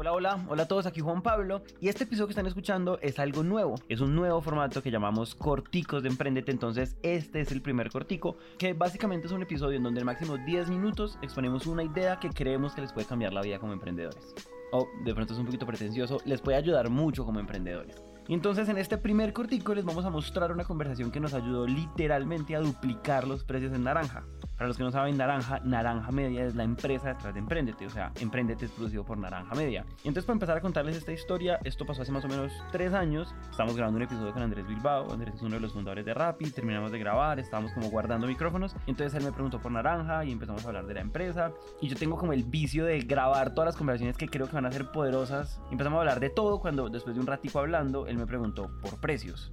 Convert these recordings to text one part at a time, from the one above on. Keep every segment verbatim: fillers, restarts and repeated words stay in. Hola, hola, hola a todos, aquí Juan Pablo y este episodio que están escuchando es algo nuevo, es un nuevo formato que llamamos Corticos de Emprendete. Entonces este es el primer cortico, que básicamente es un episodio en donde en máximo diez minutos exponemos una idea que creemos que les puede cambiar la vida como emprendedores, o de pronto es un poquito pretencioso, les puede ayudar mucho como emprendedores. Y entonces en este primer cortico les vamos a mostrar una conversación que nos ayudó literalmente a duplicar los precios en Naranja. Para los que no saben, Naranja, Naranja Media es la empresa detrás de Emprendete, o sea, Emprendete es producido por Naranja Media. Y entonces para empezar a contarles esta historia, esto pasó hace más o menos tres años, estamos grabando un episodio con Andrés Bilbao. Andrés es uno de los fundadores de Rappi, terminamos de grabar, estábamos como guardando micrófonos, entonces él me preguntó por Naranja y empezamos a hablar de la empresa, y yo tengo como el vicio de grabar todas las conversaciones que creo que van a ser poderosas. Empezamos a hablar de todo, cuando después de un ratico hablando, él me preguntó por precios.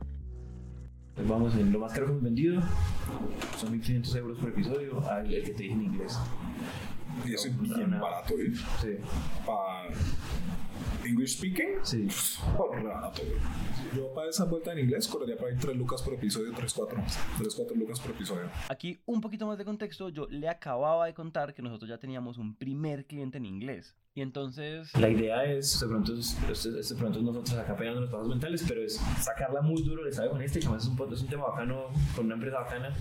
Vamos en lo más caro que hemos vendido, son mil quinientos euros por episodio, al que te dije en inglés. Y es bien una... barato, ¿eh? Sí. Para English speaking, sí. Por barato, ¿eh? Yo para esa vuelta en inglés correría para ir tres lucas por episodio, tres, cuatro lucas por episodio. Aquí un poquito más de contexto, yo le acababa de contar que nosotros ya teníamos un primer cliente en inglés. Y entonces la idea es, de pronto, es, es, de pronto nosotros acá pegando los pasos mentales, pero es sacarla muy duro, les sabe con este, que además es un, es un tema bacano, con una empresa bacana.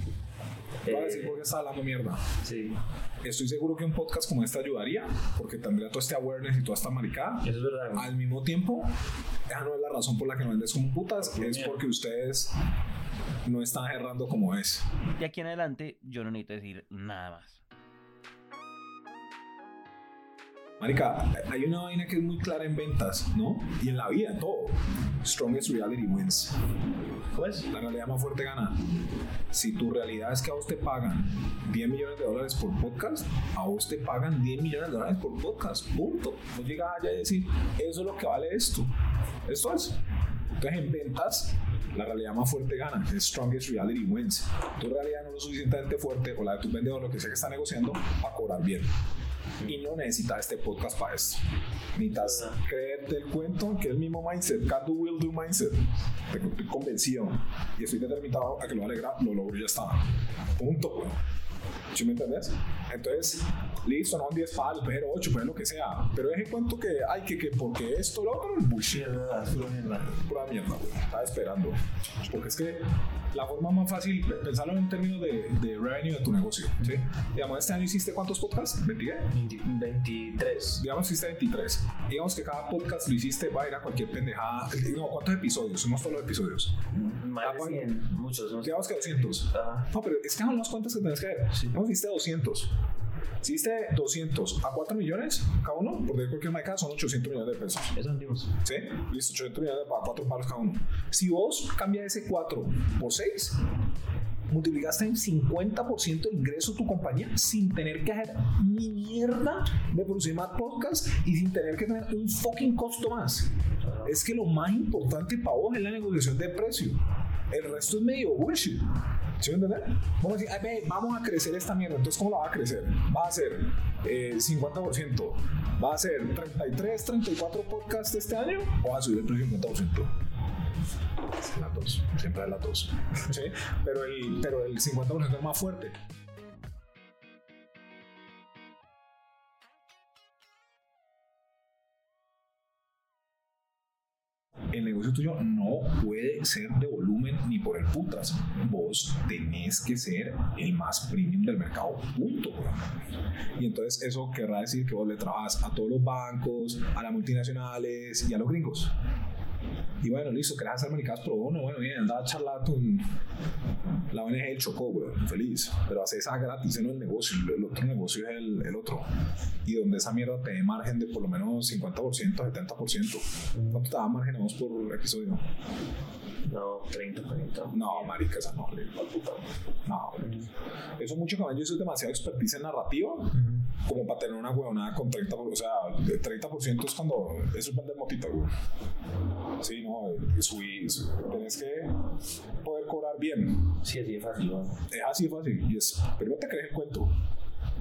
Voy a decir por qué está hablando mierda. Sí. Estoy seguro que un podcast como este ayudaría, porque tendría todo este awareness y toda esta maricada. Eso es verdad, güey. Al mismo tiempo, esa no es la razón por la que no vendes como putas, sí, es mierda. Porque ustedes no están errando como es. De aquí en adelante, yo no necesito decir nada más. Marica, hay una vaina que es muy clara en ventas, ¿no? Y en la vida, en todo. Strongest reality wins. Pues, la realidad más fuerte gana. Si tu realidad es que a vos te pagan diez millones de dólares por podcast, a vos te pagan diez millones de dólares por podcast, punto. No llegas allá y decir, eso es lo que vale esto. Esto es. Entonces, en ventas, la realidad más fuerte gana. The strongest reality wins. Tu realidad no es lo suficientemente fuerte, o la de tu vendedor, lo que sea que está negociando, para cobrar bien. Y no necesitas este podcast para eso. Necesitas uh-huh. creerte el cuento, que es el mismo mindset, can do, will do mindset. Estoy convencido y estoy determinado a que lo va a alegrar, lo logro y ya está. Punto. ¿Sí me entendés? Entonces, listo, no un diez palos, pero ocho, pero lo que sea. Pero es en cuanto que, ay, que, que, porque esto, lo otro, el bullshit. Pura mierda. Pura mierda, güey. Estaba esperando. Porque es que la forma más fácil, pensarlo en términos de, de revenue de tu negocio, ¿sí? Digamos, este año hiciste ¿cuántos podcasts? veintitrés. Digamos, hiciste veintitrés. Digamos que cada podcast lo hiciste, va a ir a cualquier pendejada. No, ¿cuántos episodios? Somos todos los episodios. Más de cien, muchos. Digamos que doscientos. Ah. No, pero es que son las cuentas que tenés que ver. Sí. Digamos que hiciste doscientos. Si hiciste doscientos a cuatro millones cada uno, por de cualquier marca son ochocientos millones de pesos. Eso vendimos. Sí, listo, ochocientos millones para cuatro palos cada uno. Si vos cambias ese cuatro por seis, multiplicaste en cincuenta por ciento de ingreso tu compañía sin tener que hacer ni mierda de producir más podcasts y sin tener que tener un fucking costo más. Es que lo más importante para vos es la negociación de precio. El resto es medio bullshit. ¿Sí me entendés? Vamos a decir, vamos a crecer esta mierda. Entonces, ¿cómo la va a crecer? Va a ser eh, cincuenta por ciento. ¿Va a ser treinta y tres, treinta y cuatro podcasts este año? ¿O va a subir el precio cincuenta por ciento? Es la dos. Siempre es la dos. ¿Sí? Pero el, pero el cincuenta por ciento es más fuerte. El negocio tuyo no puede ser de volumen ni por el putas. Vos tenés que ser el más premium del mercado, punto. Y entonces eso querrá decir que vos le trabajas a todos los bancos, a las multinacionales y a los gringos. Y bueno, listo, querés hacer maricadas pro bono, bueno, bien, andaba a charlar con la O N G del Chocó, güey, feliz, pero hacer esa gratis, no es el negocio, el otro negocio es el, el otro, y donde esa mierda te dé margen de por lo menos cincuenta por ciento, setenta por ciento, ¿cuánto te da margen a vos por episodio? No, treinta, cuarenta. No, marica, esa no, le puta. No, güey. Eso mucho que yo hice demasiado expertise en narrativa, uh-huh. como para tener una huevonada con treinta por ciento, o sea, treinta por ciento es cuando, eso es vender motita, güey. Sí, no, subí, tenés que poder cobrar bien. Sí, así es fácil, ¿no? Es así es fácil, y es, primero te crees el cuento.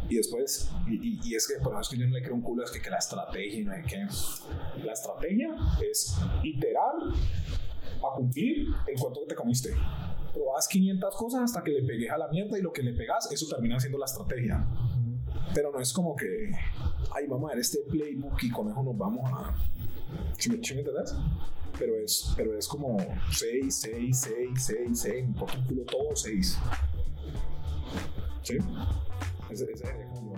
Y después, y, y, y es que por eso es que yo no le creo un culo, es que, que la estrategia y no sé qué. La estrategia es iterar para cumplir el cuento que te comiste. Probás quinientas cosas hasta que le pegues a la mierda y lo que le pegas, eso termina siendo la estrategia. Pero no es como que, ay, vamos a ver este playbook y con eso nos vamos a... ¿Sí me, sí me entendés? Pero es, pero es como seis, seis, seis, seis, seis, un poco culo todo seis. ¿Sí? Ese, ese es como...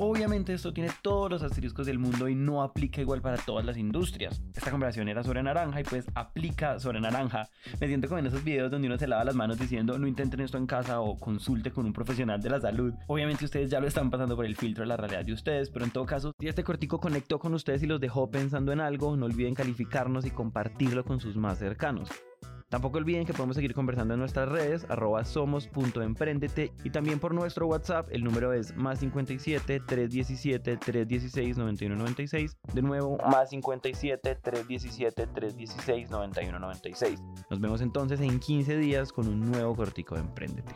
Obviamente esto tiene todos los asteriscos del mundo y no aplica igual para todas las industrias. Esta conversación era sobre naranja y pues aplica sobre naranja. Me siento como en esos videos donde uno se lava las manos diciendo no intenten esto en casa o consulte con un profesional de la salud. Obviamente ustedes ya lo están pasando por el filtro de la realidad de ustedes, pero en todo caso, si este cortico conectó con ustedes y los dejó pensando en algo, no olviden calificarnos y compartirlo con sus más cercanos. Tampoco olviden que podemos seguir conversando en nuestras redes, arroba somos.emprendete, y también por nuestro WhatsApp, el número es más cincuenta y siete, trescientos diecisiete, trescientos dieciséis, noventa y uno noventa y seis, de nuevo, más cincuenta y siete, trescientos diecisiete, trescientos dieciséis, noventa y uno noventa y seis. Nos vemos entonces en quince días con un nuevo cortico de Emprendete.